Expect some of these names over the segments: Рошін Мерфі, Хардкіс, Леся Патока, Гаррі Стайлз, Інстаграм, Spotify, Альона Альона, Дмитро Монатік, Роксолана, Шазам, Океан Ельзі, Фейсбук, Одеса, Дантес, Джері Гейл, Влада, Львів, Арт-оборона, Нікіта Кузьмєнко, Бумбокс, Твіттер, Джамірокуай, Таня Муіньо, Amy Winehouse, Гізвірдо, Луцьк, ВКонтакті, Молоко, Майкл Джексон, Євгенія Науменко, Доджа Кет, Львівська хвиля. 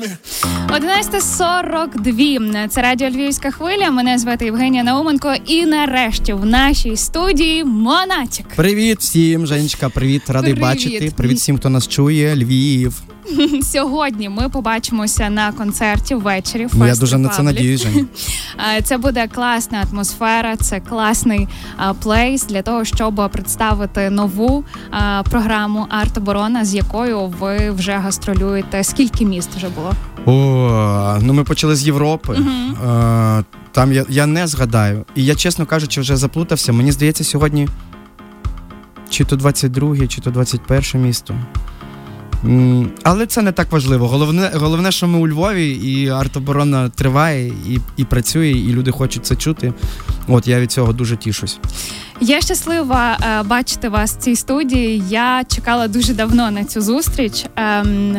нами. 11:42. Це радіо «Львівська хвиля». Мене звати Євгенія Науменко. І нарешті в нашій студії Монатик. Привіт всім, Женечка, привіт. Радий бачити. Привіт всім, хто нас чує. Львів. Сьогодні ми побачимося на концерті ввечері. Я дуже на це надіюсь, Жень. Це буде класна атмосфера, це класний плейс для того, щоб представити нову програму «Арт-оборона», з якою ви вже гастролюєте. Скільки міст вже було? О, ну ми почали з Європи. Там я не згадаю. І я, чесно кажучи, вже заплутався. Мені здається, сьогодні чи то 22-ге, чи то 21-ше місто. Але це не так важливо. Головне, що ми у Львові, і арт-оборона триває, і працює, і люди хочуть це чути. От, я від цього дуже тішусь. Я щаслива бачити вас в цій студії. Я чекала дуже давно на цю зустріч.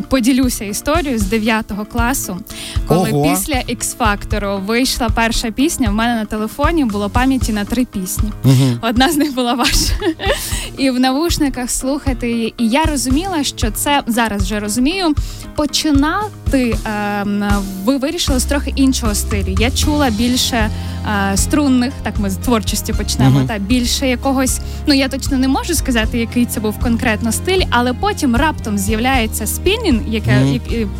Поділюся історією з 9 класу, коли після «Х-фактору» вийшла перша пісня. В мене на телефоні було пам'яті на 3 пісні. Одна з них була ваша. І в навушниках слухати її. І я розуміла, що це, зараз вже розумію, починати ви вирішили з трохи іншого стилю. Я чула більше струнних, так ми з творчості почнемо, та більше якогось, ну я точно не можу сказати, який це був конкретно стиль, але потім раптом з'являється спінінг, яка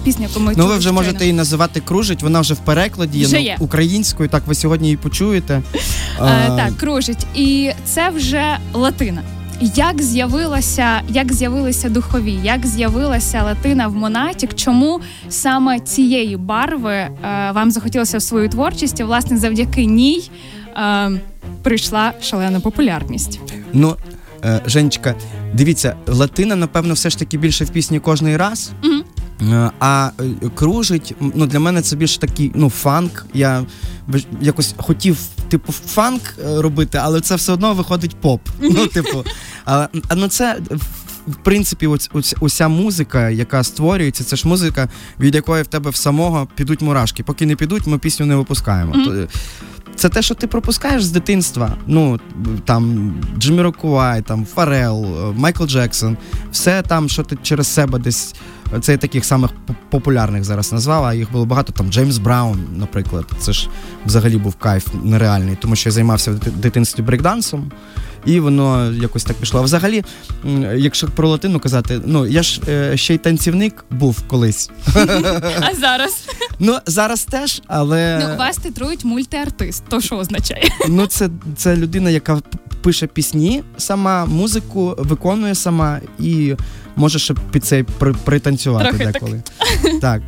пісня, яку ми чули. Ну ви вже можете її називати «Кружить», вона вже в перекладі вже є українською, так ви сьогодні її почуєте. Так, «Кружить». І це вже латина. Як з'явилися духові, як з'явилася латина в Монатік, чому саме цієї барви вам захотілося в свою творчість, і, власне, завдяки ній прийшла шалена популярність? Ну, Женечка, дивіться, латина, напевно, все ж таки більше в пісні кожний раз, а «Кружить», ну, для мене це більше такий, ну, фанк, я якось хотів, типу, фанк робити, але це все одно виходить поп. Ну, типу, ну, це, в принципі, уся музика, яка створюється, це ж музика, від якої в тебе в самого підуть мурашки. Поки не підуть, ми пісню не випускаємо. Це те, що ти пропускаєш з дитинства. Ну, там, Джамірокуай, там, Фарел, Майкл Джексон. Все там, що ти через себе десь... Це я таких самих популярних зараз назвав, а їх було багато. Там Джеймс Браун, наприклад. Це ж взагалі був кайф нереальний, тому що я займався в дитинстві брейкдансом, і воно якось так пішло. А взагалі, якщо про латину казати, ну, я ж ще й танцівник був колись. А зараз? Ну, зараз теж, але... Ну, вас титрують мультиартист, то що означає? Ну, це людина, яка пише пісні сама, музику виконує сама і... Може, щоб під цей пританцювати трохи деколи. Так.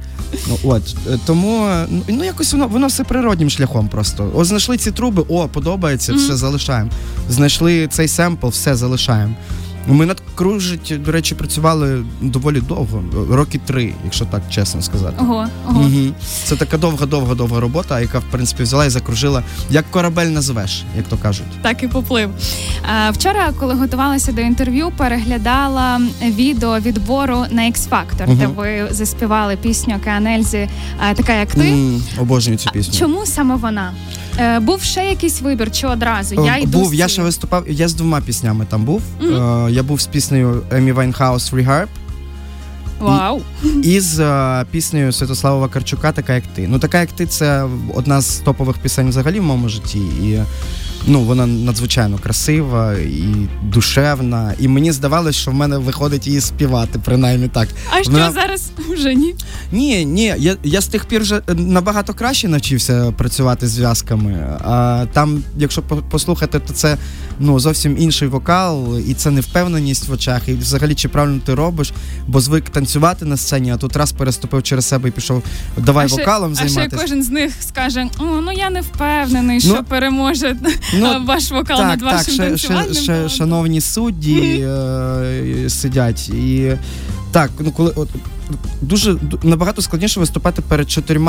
Ну, от. Тому, ну, якось воно все природнім шляхом просто. О, знайшли ці труби, о, подобається, все залишаємо. Знайшли цей семпл, все залишаємо. Ми над «Кружить», до речі, працювали доволі довго, 3 роки, якщо так чесно сказати. Це така довга робота, яка, в принципі, взяла і закружила, як корабель назвеш, як то кажуть. Так і поплив. Вчора, коли готувалася до інтерв'ю, переглядала відео відбору на «Х-фактор», де ви заспівали пісню «Океан Ельзі», така як ти. Обожнюю цю пісню. Чому саме вона? Був ще якийсь вибір, чи одразу? Був, я ще виступав, я з 2 піснями там був. Я був з піснею Amy Winehouse «Rehab». Вау! І з піснею Святослава Вакарчука «Така як ти». Ну, «Така як ти» — це одна з топових пісень взагалі в моєму житті. І, ну, вона надзвичайно красива і душевна. І мені здавалось, що в мене виходить її співати, принаймні так. А що зараз? Вже ні? Ні. Я з тих пір вже набагато краще навчився працювати з зв'язками. А там, якщо послухати, то це, ну, зовсім інший вокал, і це невпевненість в очах, і взагалі, чи правильно ти робиш, бо звик танцювати на сцені, а тут раз переступив через себе і пішов, давай вокалом займатися. А ще кожен з них скаже, ну, я не впевнений, що переможе... ваш вокал над вашим танцюванням. Так, шановні судді сидять. І так, ну, коли от дуже набагато складніше виступати перед 4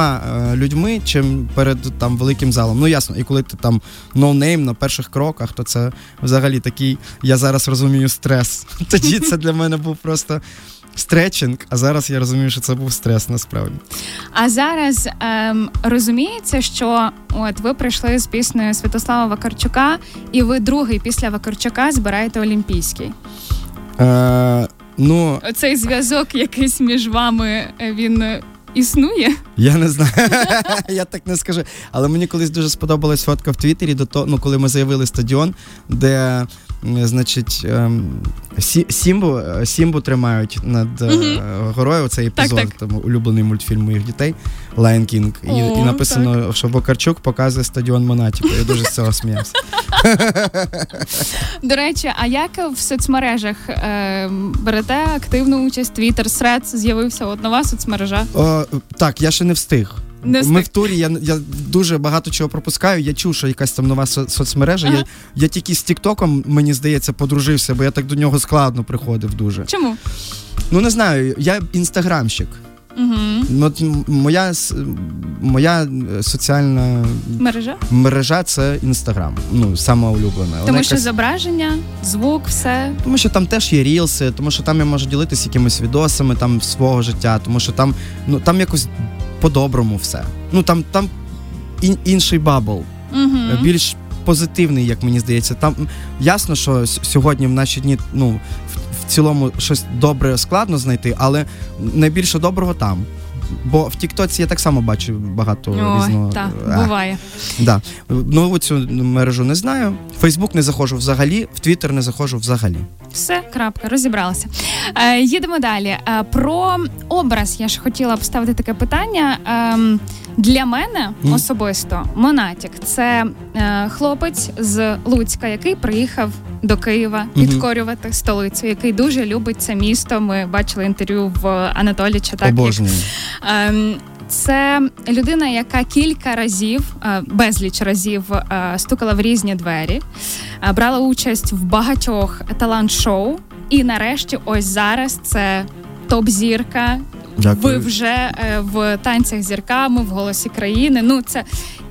людьми, чим перед там великим залом. Ну, ясно, і коли ти там ноунейм на перших кроках, то це взагалі такий, я зараз розумію, стрес. Тоді це для мене був просто стретчинг, а зараз я розумію, що це був стрес насправді. А зараз розуміється, що от ви прийшли з піснею Святослава Вакарчука, і ви другий після Вакарчука збираєте олімпійський. Ну, оцей зв'язок якийсь між вами, він існує? Я не знаю, я так не скажу. Але мені колись дуже сподобалась фотка в Твіттері, до того, ну, коли ми заявили стадіон, де, значить, Сімбу тримають над горою, цей епізод, так, так. Там улюблений мультфільм моїх дітей, Лайон Кінг. І написано, так. що Вакарчук показує стадіон Монатіку. Я дуже з цього сміявся. До речі, а як в соцмережах берете активну участь? Твіттер, Threads, з'явився от нова соцмережа? Так, я ще не встиг. Ми в турі, я дуже багато чого пропускаю, я чув, що якась там нова соцмережа, ага. я тільки з Тіктоком, мені здається, подружився, бо я так до нього складно приходив дуже. Чому? Ну не знаю, я інстаграмщик. Угу. От моя соціальна мережа це Інстаграм. Ну, сама улюблена. Тому що зображення, звук, все. Тому що там теж є рілси, тому що там я можу ділитися якимись відосами там свого життя, тому що там, ну, там якось по-доброму все. Ну, там інший бабл. Угу. Більш позитивний, як мені здається. Там ясно, що сьогодні в наші дні, ну, в цілому щось добре складно знайти, але найбільше доброго там. Бо в Тіктоці я так само бачу багато різного. Так, буває. Да. Ну, цю мережу не знаю. В Фейсбук не заходжу взагалі, в Твіттер не заходжу взагалі. Все, крапка, розібралася. Їдемо далі. Про образ я ж хотіла б ставити таке питання. Для мене особисто Монатік – це хлопець з Луцька, який приїхав до Києва підкорювати столицю, який дуже любить це місто. Ми бачили інтерв'ю в Анатоліча. Обожнюю. Це людина, яка кілька разів, безліч разів стукала в різні двері, брала участь в багатьох талант-шоу. І нарешті ось зараз це топ-зірка. Дякую. Ви вже в танцях з зірками, в голосі країни. Ну, це...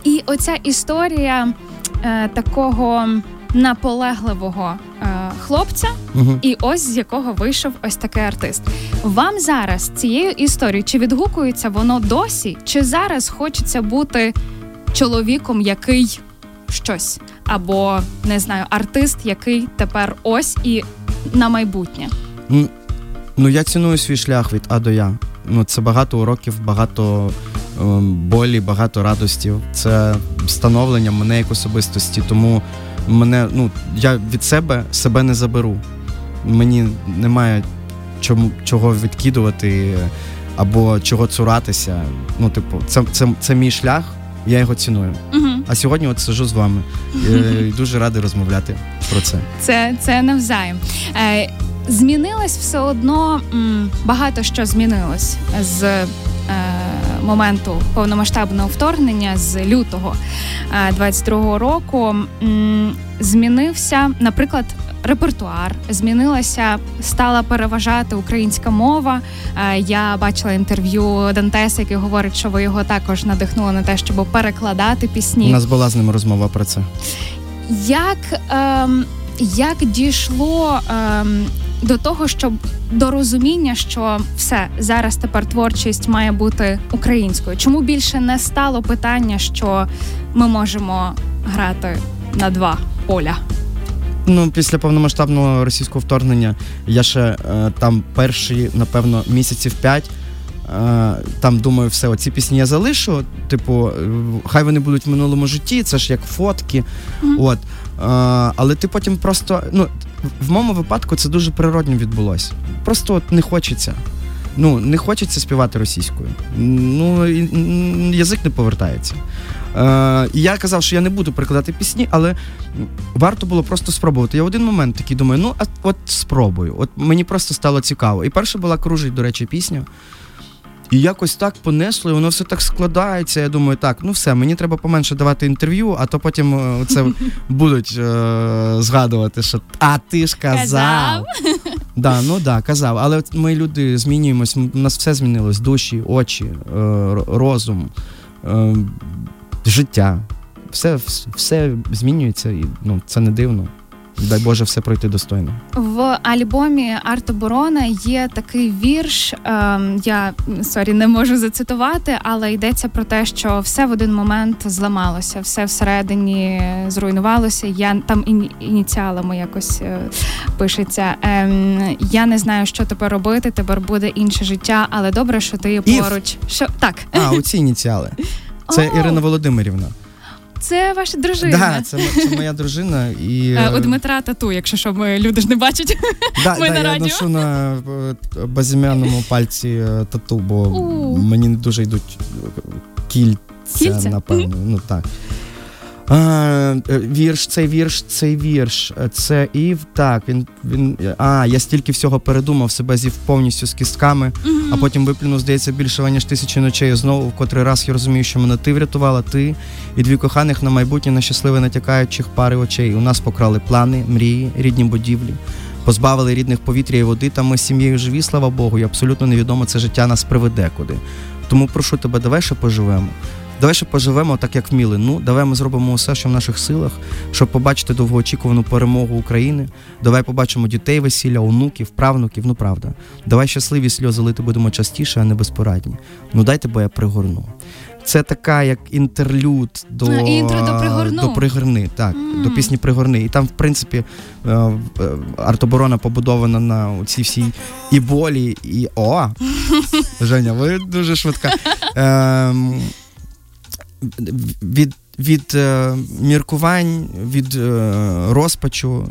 І оця історія такого наполегливого хлопця, і ось з якого вийшов ось такий артист. Вам зараз цією історією, чи відгукується воно досі, чи зараз хочеться бути чоловіком, який щось, або, не знаю, артист, який тепер ось і на майбутнє? Ну, я ціную свій шлях від А до Я. Ну, це багато уроків, багато болі, багато радості. Це становлення мене як особистості, тому мене, ну, я від себе не заберу. Мені немає чого відкидувати або чого цуратися. Ну, типу, це мій шлях, я його ціную. А сьогодні от сижу з вами. Дуже радий розмовляти про це. Це навзаєм. Змінилось все одно, багато що змінилось з моменту повномасштабного вторгнення, з лютого 22-го року. Змінився, наприклад, репертуар, стала переважати українська мова. Я бачила інтерв'ю Дантеса, який говорить, що ви його також надихнули на те, щоб перекладати пісні. У нас була з ним розмова про це. Як дійшло до того, щоб до розуміння, що все, зараз тепер творчість має бути українською? Чому більше не стало питання, що ми можемо грати на два поля? Ну, після повномасштабного російського вторгнення я ще там перші, напевно, місяців 5 там думаю, все, оці пісні я залишу, типу, хай вони будуть в минулому житті, це ж як фотки, от. Але ти потім просто, ну, в моєму випадку це дуже природньо відбулося. Просто от не хочеться. Ну, не хочеться співати російською. Ну, язик не повертається. І я казав, що я не буду перекладати пісні, але варто було просто спробувати. Я в один момент такий думаю, ну, от спробую. От мені просто стало цікаво. І перша була «Кружить», до речі, пісня. І якось так понесло, і воно все так складається. Я думаю, так, ну все, мені треба поменше давати інтерв'ю, а то потім це будуть згадувати, що «а ти ж казав». Да, ну да, казав. Але ми люди змінюємось, у нас все змінилось. Душі, очі, розум, життя. Все змінюється, і, ну, це не дивно. дай Боже, все пройти достойно. В альбомі «Арт-оборона» є такий вірш, я, не можу зацитувати, але йдеться про те, що все в один момент зламалося, все всередині зруйнувалося, там ініціалами якось пишеться. Я не знаю, що тепер робити, тепер буде інше життя, але добре, що ти поруч. Що? Так. Оці ініціали. Це Ірина Володимирівна. Це ваша дружина. Так, це моя дружина. І... У Дмитра тату, якщо що, люди ж не бачать. Да, ми на радіо. Я ношу на безім'яному пальці тату, бо мені не дуже йдуть кільця? Напевно. Ну, так. Цей вірш. Це Ів, так, він я стільки всього передумав, себе з'їв повністю з кістками, а потім виплюнув, здається, більше, ніж 1000 ночей. Знову, в котрий раз я розумію, що мене ти врятувала, ти і дві коханих на майбутнє, на щасливе натякаючих пари очей. У нас покрали плани, мрії, рідні будівлі, позбавили рідних повітря і води, та ми з сім'єю живі, слава Богу, і абсолютно невідомо, це життя нас приведе куди. Тому прошу тебе, давай ще поживемо. Давай ще поживемо так, як вміли. Давай ми зробимо усе, що в наших силах, щоб побачити довгоочікувану перемогу України. Давай побачимо дітей весілля, онуків, правнуків, правда. Давай щасливі сльози лити будемо частіше, а не безпорадні. Дайте, бо я пригорну. Це така, як інтерлюд до «Пригорни», так, до пісні «Пригорни». І там, в принципі, «Арт-оборона» побудована на цій всій і болі, і... О! Женя, ви дуже швидка. Від міркувань, від розпачу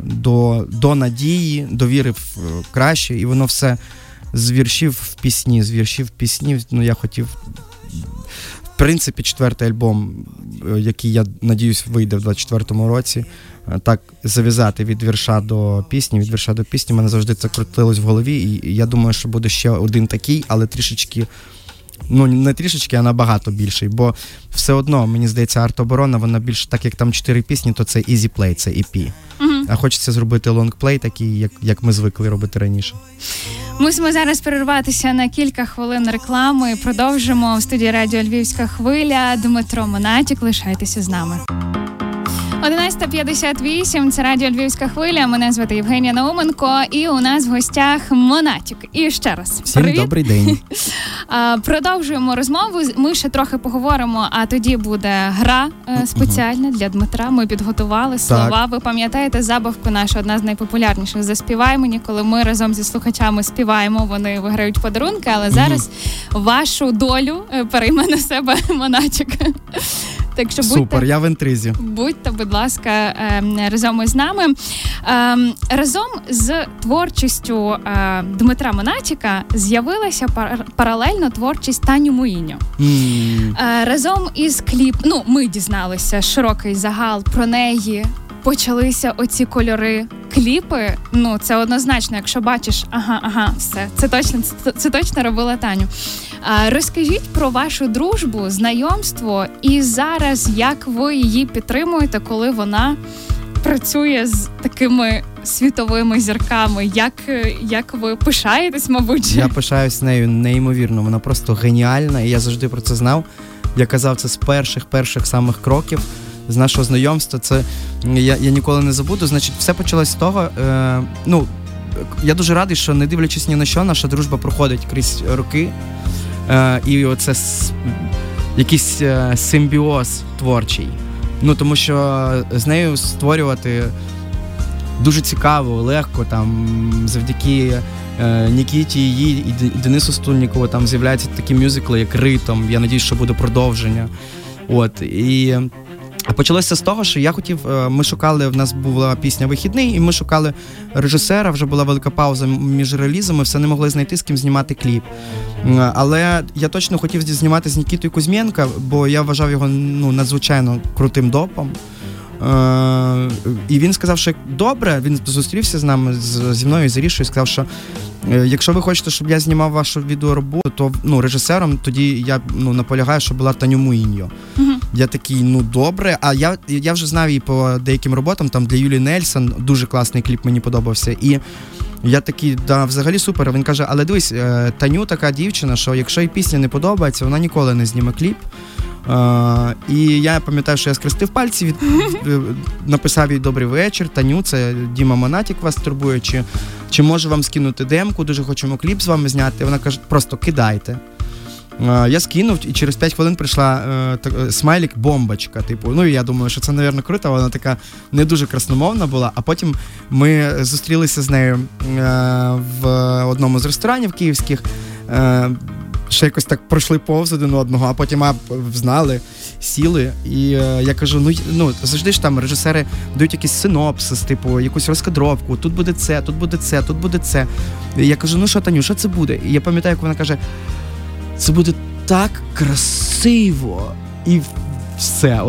до надії, до віри в краще, і воно все з віршів в пісні, я хотів, в принципі, 4-й альбом, який, я надіюсь, вийде в 24-му році, так зав'язати від вірша до пісні, мене завжди це крутилось в голові, і я думаю, що буде ще один такий, але трішечки, не трішечки, а набагато більший, бо все одно, мені здається, «Арт-оборона», вона більше, так як там 4 пісні, то це ізі-плей, це EP. А хочеться зробити лонгплей такий, як ми звикли робити раніше. Мусимо зараз перерватися на кілька хвилин реклами. Продовжимо в студії радіо «Львівська хвиля». Дмитро Монатік, лишайтеся з нами. 11:58, це радіо «Львівська хвиля». Мене звати Євгенія Науменко, і у нас в гостях Монатік. І ще раз. Всім привіт. Добрий день. Продовжуємо розмову. Ми ще трохи поговоримо, а тоді буде гра спеціальна для Дмитра. Ми підготували слова. Ви пам'ятаєте забавку нашу, одна з найпопулярніших «Заспівай мені», коли ми разом зі слухачами співаємо, вони виграють подарунки, але зараз вашу долю перейме на себе Монатік. Так що супер, я в інтризі. Будьте, будь ласка, разом із нами. Разом з творчістю Дмитра Монатіка з'явилася паралельно творчість Тані Муіньо. Разом із кліп, ми дізналися, широкий загал про неї, почалися оці кольори, кліпи. Це однозначно, якщо бачиш, все, це точно робила Таню. Розкажіть про вашу дружбу, знайомство і зараз, як ви її підтримуєте, коли вона працює з такими світовими зірками. Як ви пишаєтесь, мабуть? Я пишаюсь нею неймовірно. Вона просто геніальна, і я завжди про це знав. Я казав це з перших самих кроків, з нашого знайомства. Це я ніколи не забуду. Значить, все почалось з того, я дуже радий, що, не дивлячись ні на що, наша дружба проходить крізь роки. І оце якийсь симбіоз творчий. Тому що з нею створювати дуже цікаво, легко, завдяки Нікіті, її і Денису Стульнікову там з'являються такі мюзикли, як «Ритм». Я надіюсь, що буде продовження. І почалося з того, що я хотів, в нас була пісня «Вихідний», і ми шукали режисера, вже була велика пауза між релізами, все не могли знайти, з ким знімати кліп. Але я точно хотів знімати з Нікітою Кузьмєнка, бо я вважав його надзвичайно крутим допом. І він сказав, що добре, він зустрівся з нами, зі мною і з Рішою, сказав, що якщо ви хочете, щоб я знімав вашу відеороботу, то режисером тоді я наполягаю, що була Таня Муіньо. Я такий, добре, а я вже знав її по деяким роботам, там для Юлії Нельсон, дуже класний кліп, мені подобався, і я такий, взагалі супер. Він каже, але дивись, Таню така дівчина, що якщо їй пісня не подобається, вона ніколи не зніме кліп. І я пам'ятаю, що я скрестив пальці, написав їй «Добрий вечір, Таню, це Діма Монатік вас турбує, чи можу вам скинути демку, дуже хочемо кліп з вами зняти». Вона каже, просто кидайте. Я скинув, і через 5 хвилин прийшла смайлік-бомбочка. Типу. Ну, і я думаю, що це, мабуть, круто, вона така не дуже красномовна була. А потім ми зустрілися з нею в одному з ресторанів київських, ще якось так пройшли повз один одного, а потім знали, сіли. І я кажу, ну завжди ж там режисери дають якийсь синопсис, типу, якусь розкадровку, тут буде це, тут буде це, тут буде це. І я кажу, ну що, Таню, що це буде? І я пам'ятаю, як вона каже, це буде так красиво. І все.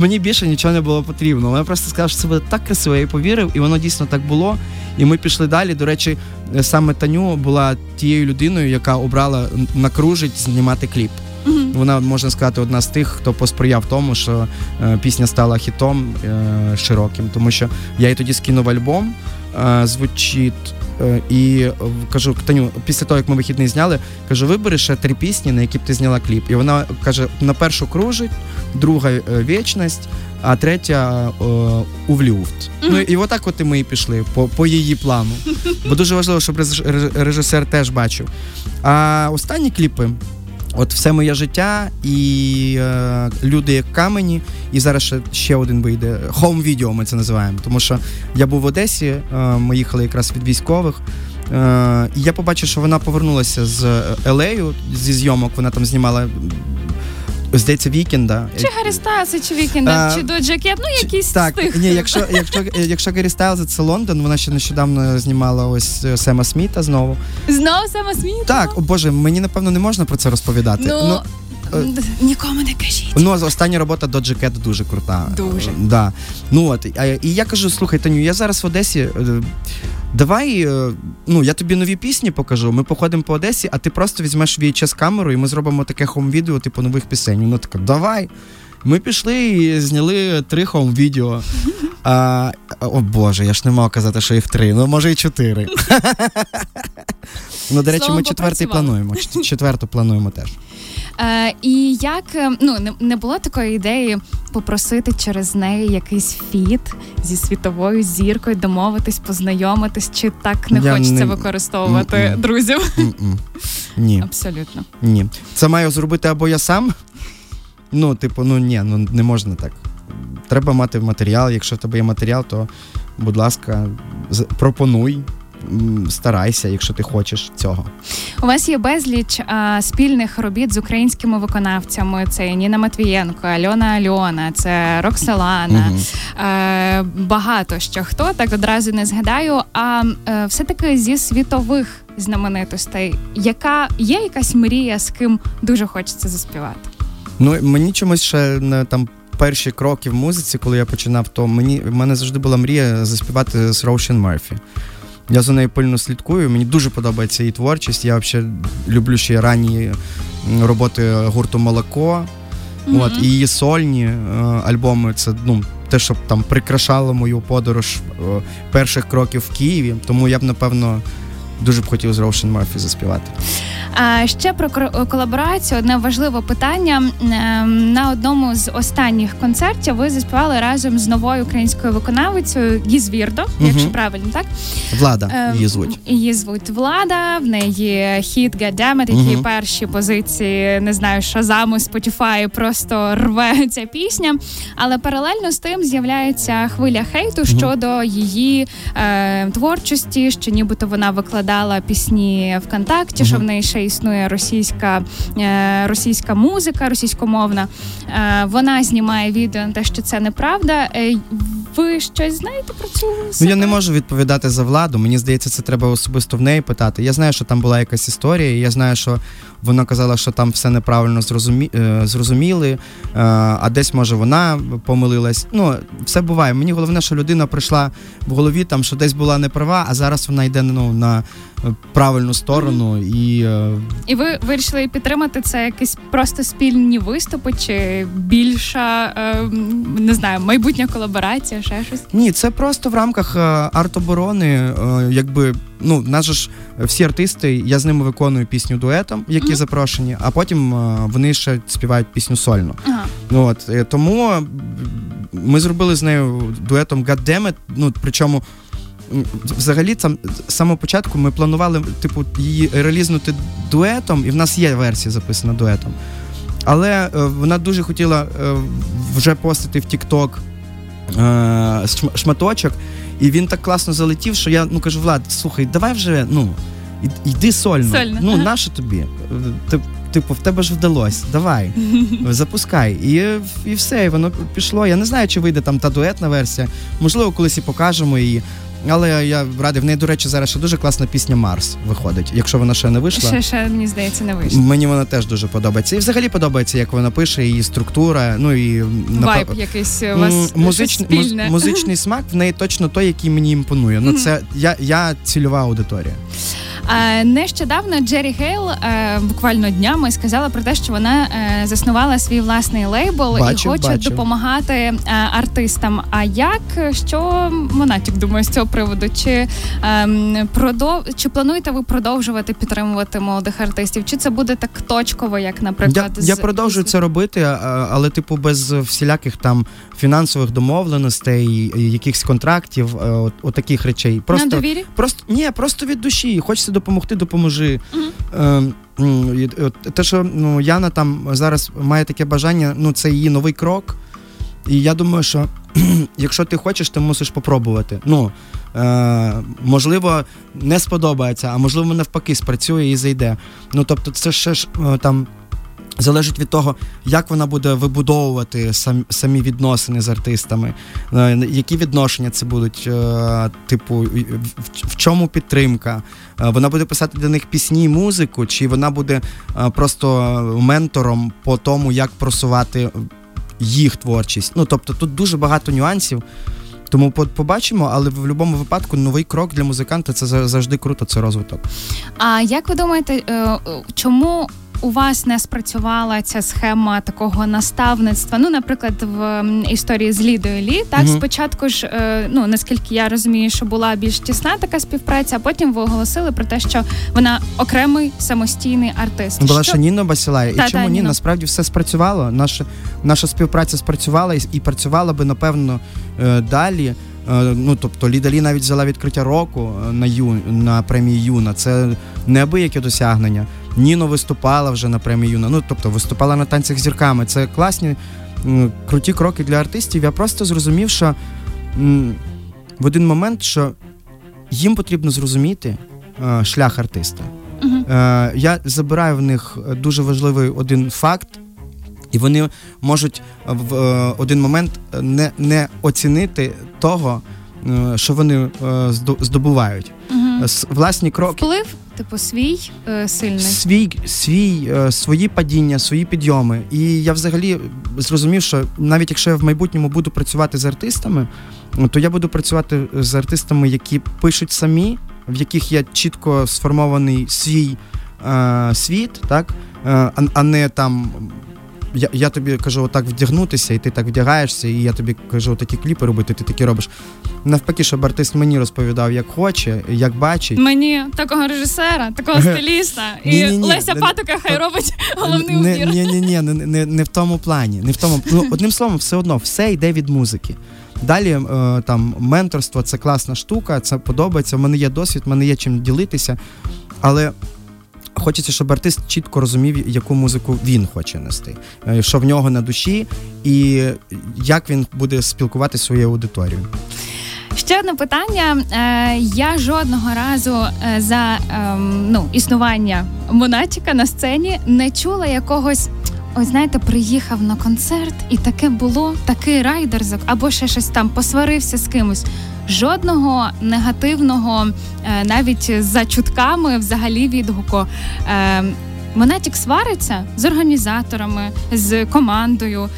Мені більше нічого не було потрібно. Вона просто сказала, що це буде так красиво, я їй повірив, і воно дійсно так було. І ми пішли далі. До речі, саме Таню була тією людиною, яка обрала «Накружить» знімати кліп. Mm-hmm. Вона, можна сказати, одна з тих, хто посприяв тому, що пісня стала хітом широким. Тому що я їй тоді скинув альбом, звучить, і кажу, Таню, після того, як ми вихідний зняли, кажу, вибери ще 3 пісні, на які б ти зняла кліп. І вона каже, на першу «Кружить», друга «Вічність», а третя «У люфт». Mm-hmm. Ну і отак от і ми і пішли по її плану. Бо дуже важливо, щоб режисер теж бачив. А останні кліпи, от «Все моє життя» і «Люди як камені», і зараз ще один вийде, «Хоум-відео» ми це називаємо, тому що я був в Одесі, ми їхали якраз від військових, і я побачив, що вона повернулася з LA, зі зйомок, вона там знімала, здається, «Вікенда». Чи Гаррі Стайлза, чи «Вікенда», чи «Доджа Кет», ну якісь так, з тих. Ні, якщо Гаррі Стайлза, це Лондон, вона ще нещодавно знімала ось Сема Сміта знову. Знову Сема Сміта? Так, о боже, мені, напевно, не можна про це розповідати. Ну, нікому не кажіть. Ну, остання робота «Доджа Кет» дуже крута. Дуже. Да. Ну от, і я кажу, слухай, Таню, я зараз в Одесі, давай, ну, я тобі нові пісні покажу, ми походимо по Одесі, а ти просто візьмеш VHS-камеру і ми зробимо таке хоум-відео, типу, нових пісень. Вона така, давай. Ми пішли і зняли 3 хоум-відео. О боже, я ж не мав казати, що їх 3, ну, може і 4. Ну, до речі, ми 4-й плануємо, 4-ту плануємо теж. І як, ну, не було такої ідеї попросити через неї якийсь фіт зі світовою зіркою, домовитись, познайомитись, чи так не хочеться використовувати друзів? Ні. Абсолютно. Ні. Це маю зробити або я сам? Ну, типу, не можна так. Треба мати матеріал, якщо в тебе є матеріал, то, будь ласка, пропонуй. Старайся, якщо ти хочеш цього. У вас є безліч спільних робіт з українськими виконавцями. Це Ніна Матвієнко, Альона Альона, це Роксолана. Багато що хто, так одразу не згадаю. А все-таки зі світових знаменитостей, є якась мрія, з ким дуже хочеться заспівати? Ну, мені чомусь ще там перші кроки в музиці, коли я починав, то в мене завжди була мрія заспівати з Рошін Мерфі. Я за нею пильно слідкую, мені дуже подобається її творчість, я взагалі люблю ще ранні роботи гурту «Молоко», mm-hmm. От, і її сольні альбоми, це те, що там прикрашало мою подорож перших кроків в Києві, тому я б, напевно, дуже б хотів з Рошін Мерфі заспівати. А ще про колаборацію одне важливе питання. На одному з останніх концертів ви заспівали разом з новою українською виконавицею Гізвірдо, якщо правильно, так? Влада, її звуть. Її звуть Влада, в неї хіт «God damn it», які перші позиції, не знаю, Шазаму, Spotify, просто рве ця пісня. Але паралельно з тим з'являється хвиля хейту щодо її творчості, що нібито вона викладала пісні ВКонтакті, що в неї ще існує російська музика, російськомовна. Вона знімає відео на те, що це неправда. Ви щось знаєте про цю ситуацію? Я не можу відповідати за Владу. Мені здається, це треба особисто в неї питати. Я знаю, що там була якась історія, і я знаю, що вона казала, що там все неправильно зрозуміли, а десь, може, вона помилилась. Ну, все буває. Мені головне, що людина прийшла в голові, там, що десь була неправа, а зараз вона йде на правильну сторону. І ви вирішили підтримати це якісь просто спільні виступи чи більша, не знаю, майбутня колаборація, ще щось? Ні, це просто в рамках арт-оборони, якби, ну, в нас же ж всі артисти, я з ними виконую пісню дуетом, які запрошені, а потім вони ще співають пісню сольно. Ага. От, тому ми зробили з нею дуетом God Damn It, ну, причому взагалі з самого початку ми планували типу її релізнути дуетом, і в нас є версія записана дуетом. Але вона дуже хотіла вже постити в TikTok шматочок, і він так класно залетів, що я кажу: Влад, слухай, давай вже, йди сольно. Ну, нащо тобі? Типу, в тебе ж вдалось, давай, запускай. І все, і воно пішло. Я не знаю, чи вийде там та дуетна версія. Можливо, колись і покажемо її. Але я радий, в неї, до речі, зараз ще дуже класна пісня «Марс» виходить, якщо вона ще не вийшла. Ще, мені здається, не вийшла. Мені вона теж дуже подобається. І взагалі подобається, як вона пише, її структура, і... Вайб якийсь у вас спільне. Музичний смак в неї точно той, який мені імпонує. Це я цільова аудиторія. Нещодавно Джері Гейл буквально днями сказала про те, що вона заснувала свій власний лейбл і хоче допомагати артистам. А як? Що Монатік думає з цього приводу? Чи плануєте ви продовжувати підтримувати молодих артистів? Чи це буде так точково, як, наприклад... Я продовжую це робити, але типу без всіляких там фінансових домовленостей, якихось контрактів, отаких речей. Просто, на довірі? Просто від душі. Хочеться допомогти, допоможи. Те, що Яна там зараз має таке бажання, це її новий крок. І я думаю, що якщо ти хочеш, ти мусиш попробувати. Можливо, не сподобається, а можливо, навпаки, спрацює і зайде. Тобто це ще ж там залежить від того, як вона буде вибудовувати самі відносини з артистами, які відношення це будуть, типу, в чому підтримка. Вона буде писати для них пісні і музику, чи вона буде просто ментором по тому, як просувати їх творчість. Тобто тут дуже багато нюансів, тому побачимо, але в будь-якому випадку новий крок для музиканта – це завжди круто, це розвиток. А як ви думаєте, чому у вас не спрацювала ця схема такого наставництва? Наприклад, в історії з Лідою Лі, так, спочатку ж, наскільки я розумію, що була більш тісна така співпраця, а потім ви оголосили про те, що вона окремий самостійний артист. Була ще Ніна Басіла, і чому ні? Насправді все спрацювало, наша співпраця спрацювала і працювала би, напевно, далі. Тобто Ліда Лі навіть взяла відкриття року на премії Юна. Це неабияке досягнення. Ніно виступала вже на премії Юна. Тобто виступала на танцях з зірками. Це класні, круті кроки для артистів. Я просто зрозумів, що в один момент, що їм потрібно зрозуміти шлях артиста. Я забираю в них дуже важливий один факт, і вони можуть в один момент не оцінити того, що вони здобувають. Власні кроки. Вплив, типу, свій сильний. Свої падіння, свої підйоми. І я взагалі зрозумів, що навіть якщо я в майбутньому буду працювати з артистами, то я буду працювати з артистами, які пишуть самі, в яких є чітко сформований свій світ, так? А не там... Я тобі кажу отак вдягнутися, і ти так вдягаєшся, і я тобі кажу такі кліпи робити, ти такі робиш. Навпаки, щоб артист мені розповідав, як хоче, як бачить. Мені такого режисера, такого стиліста, і Леся Патока хай робить головний убір. Ні, не в тому плані. Одним словом, все одно, все йде від музики. Далі там менторство, це класна штука, це подобається, в мене є досвід, в мене є чим ділитися, але... Хочеться, щоб артист чітко розумів, яку музику він хоче нести, що в нього на душі і як він буде спілкуватися зі своєю аудиторією. Ще одне питання. Я жодного разу за існування Монатіка на сцені не чула якогось, приїхав на концерт і таке було, такий райдерзок, або ще щось там, посварився з кимось. Жодного негативного, навіть за чутками, взагалі відгуку. Монатік свариться з організаторами, з командою.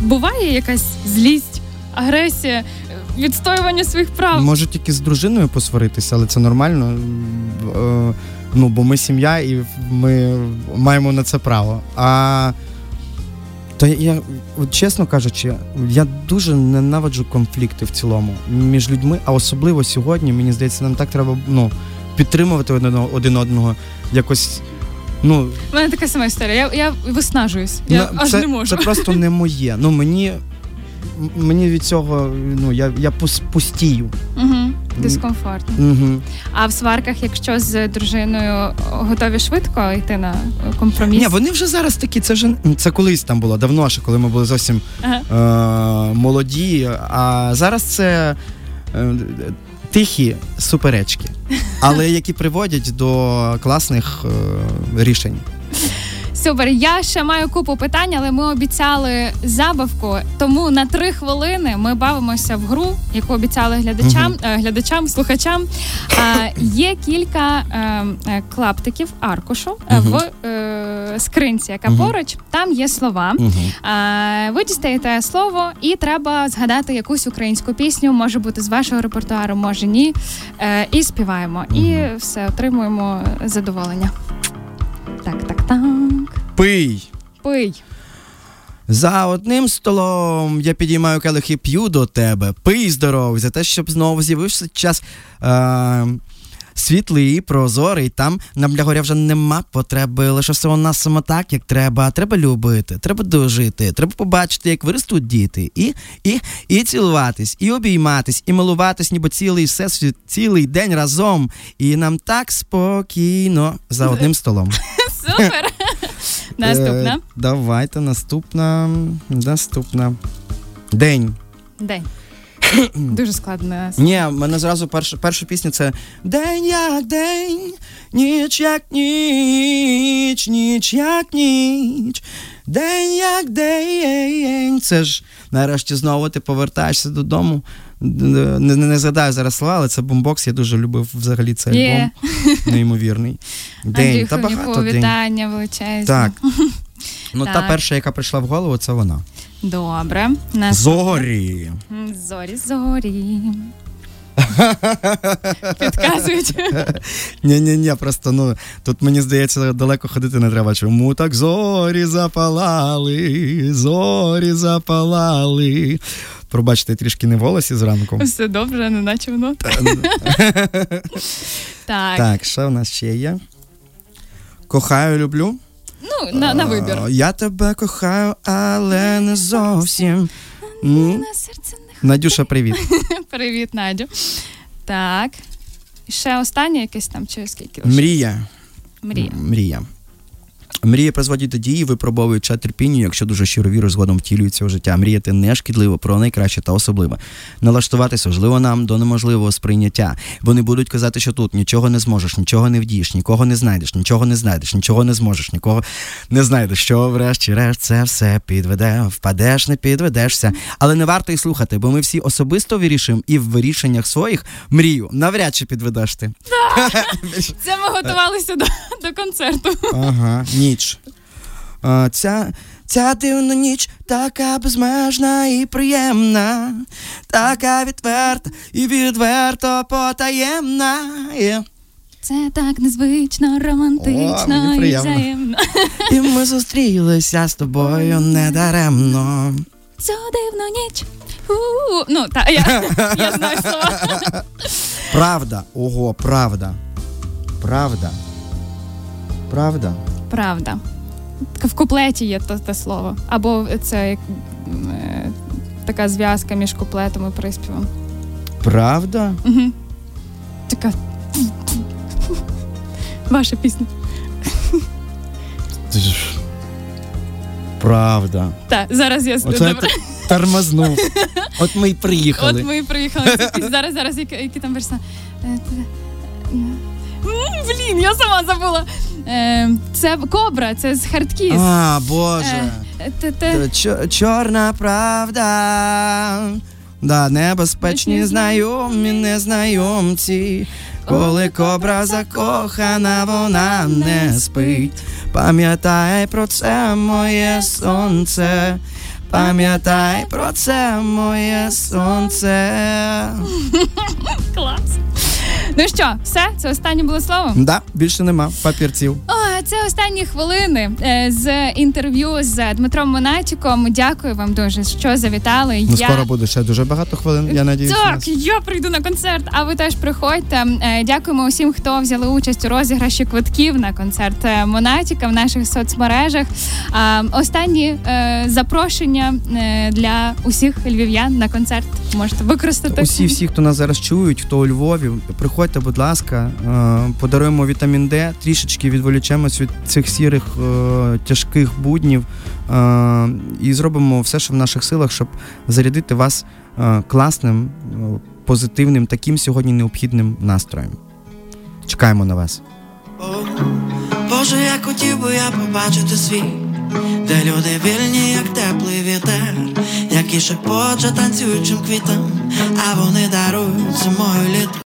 Буває якась злість, агресія? відстоювання своїх прав. Може тільки з дружиною посваритися, але це нормально. Ну, бо ми сім'я і ми маємо на це право. А то я, чесно кажучи, я дуже ненавиджу конфлікти в цілому між людьми, а особливо сьогодні, мені здається, нам так треба, ну, підтримувати один одного, якось, ну... У мене така сама історія, я виснажуюсь, аж не можу. Це просто не моє, ну, мені від цього, ну, я пустію. Угу. Дискомфортно. Угу. А в сварках, якщо з дружиною, готові швидко йти на компроміс? Ні, вони вже зараз такі, це колись там було, давно ще, коли ми були зовсім молоді, а зараз це тихі суперечки, але які приводять до класних рішень. Супер, я ще маю купу питань, але ми обіцяли забавку, тому на 3 хвилини ми бавимося в гру, яку обіцяли глядачам, слухачам. Є кілька клаптиків аркушу в скринці, яка поруч, там є слова. Ви дістаєте слово і треба згадати якусь українську пісню, може бути з вашого репертуару, може ні, і співаємо, і все, отримуємо задоволення. Так. Пий. За одним столом я підіймаю келих і п'ю до тебе. Пий, здоров, за те, щоб знову з'явився час світлий і прозорий. Там нам для горя вже нема потреби. Лише все у нас само так, як треба. Треба любити, треба дожити, треба побачити, як виростуть діти. І цілуватись, і обійматись, і милуватись, ніби цілий всесвіт, цілий день разом. І нам так спокійно за одним столом. Супер! Наступна. Давайте, наступна. День. Дуже складно. Ні, в мене зразу перша пісня це «День як день, ніч як ніч, ніч як ніч, день як день». Це ж нарешті знову ти повертаєшся додому. Не згадаю зараз слова, але це Бумбокс, я дуже любив взагалі цей альбом. Неймовірний. День. Та багато день. Вітання величезні. Так. Ну, та перша, яка прийшла в голову, це вона. Добре. Зорі. Зорі. Підказують. Ні, просто, ну, тут, мені здається, далеко ходити не треба. Чому так зорі запалали. Пробачте, трішки не в голосі зранку. Все добре, не наче воно. Так, що в нас ще є? Кохаю, люблю. Ну, на вибір. Я тебе кохаю, але не зовсім. На серце не хай. Надюша, привіт. Привіт, Надю. Так. Ще останнє якесь там, чи скільки? Мрія. Мрії призводять до дії, випробовують чат терпіння, якщо дуже щиро віру, згодом втілюється в життя. Мріяти не шкідливо, про найкраще та особливе. Налаштуватися важливо нам до неможливого сприйняття. Вони будуть казати, що тут нічого не зможеш, нічого не вдієш, нікого не знайдеш, нічого не зможеш, нікого не знайдеш. Що врешті-решт це все підведе, впадеш, не підведешся. Але не варто й слухати, бо ми всі особисто вирішуємо і в вирішеннях своїх мрію навряд чи підведеш ти. Це ми готувалися до концерту. Ага. Ніч. Ця дивна ніч така безмежна і приємна, така відверта і відверто потаємна. Це так незвично, романтично і взаємно. І ми зустрілися з тобою недаремно. Цю дивну ніч. Ну, так, я знаю слова. Правда. Ого, правда. Правда. В куплеті є те слово. Або це така зв'язка між куплетом і приспівом. Правда? Угу. Така... Ваша пісня. Правда. Так, зараз я... Оце тормознув. От ми і приїхали. Зараз, які там верса... Блін, я сама забула. Це Кобра, це з Хардкіс. А, Боже. Чорна правда. Да, небезпечні знайомі, незнайомці. Коли кобра закохана, вона не спить. Пам'ятай про це, моє сонце. Пам'ятай про це, моє сонце. Клас. Ну що, все? Це останнє було слово? Да, більше нема папірців. Це останні хвилини з інтерв'ю з Дмитром Монатіком. Дякую вам дуже, що завітали. Ну, скоро буде ще дуже багато хвилин, я надіюсь. Так, я прийду на концерт, а ви теж приходьте. Дякуємо усім, хто взяли участь у розіграші квитків на концерт Монатіка в наших соцмережах. Останні запрошення для усіх львів'ян на концерт можете використати. Усі, хто нас зараз чують, хто у Львові, приходьте, будь ласка, подаруємо вітамін Д, трішечки відволічемося від цих сірих тяжких буднів і зробимо все, що в наших силах, щоб зарядити вас класним, позитивним, таким сьогодні необхідним настроєм. Чекаємо на вас. Боже, як хотів би я побачити світ, де люди вільні, як теплий вітер, які шепочуть танцюючим квітам, а вони дарують зимою літ.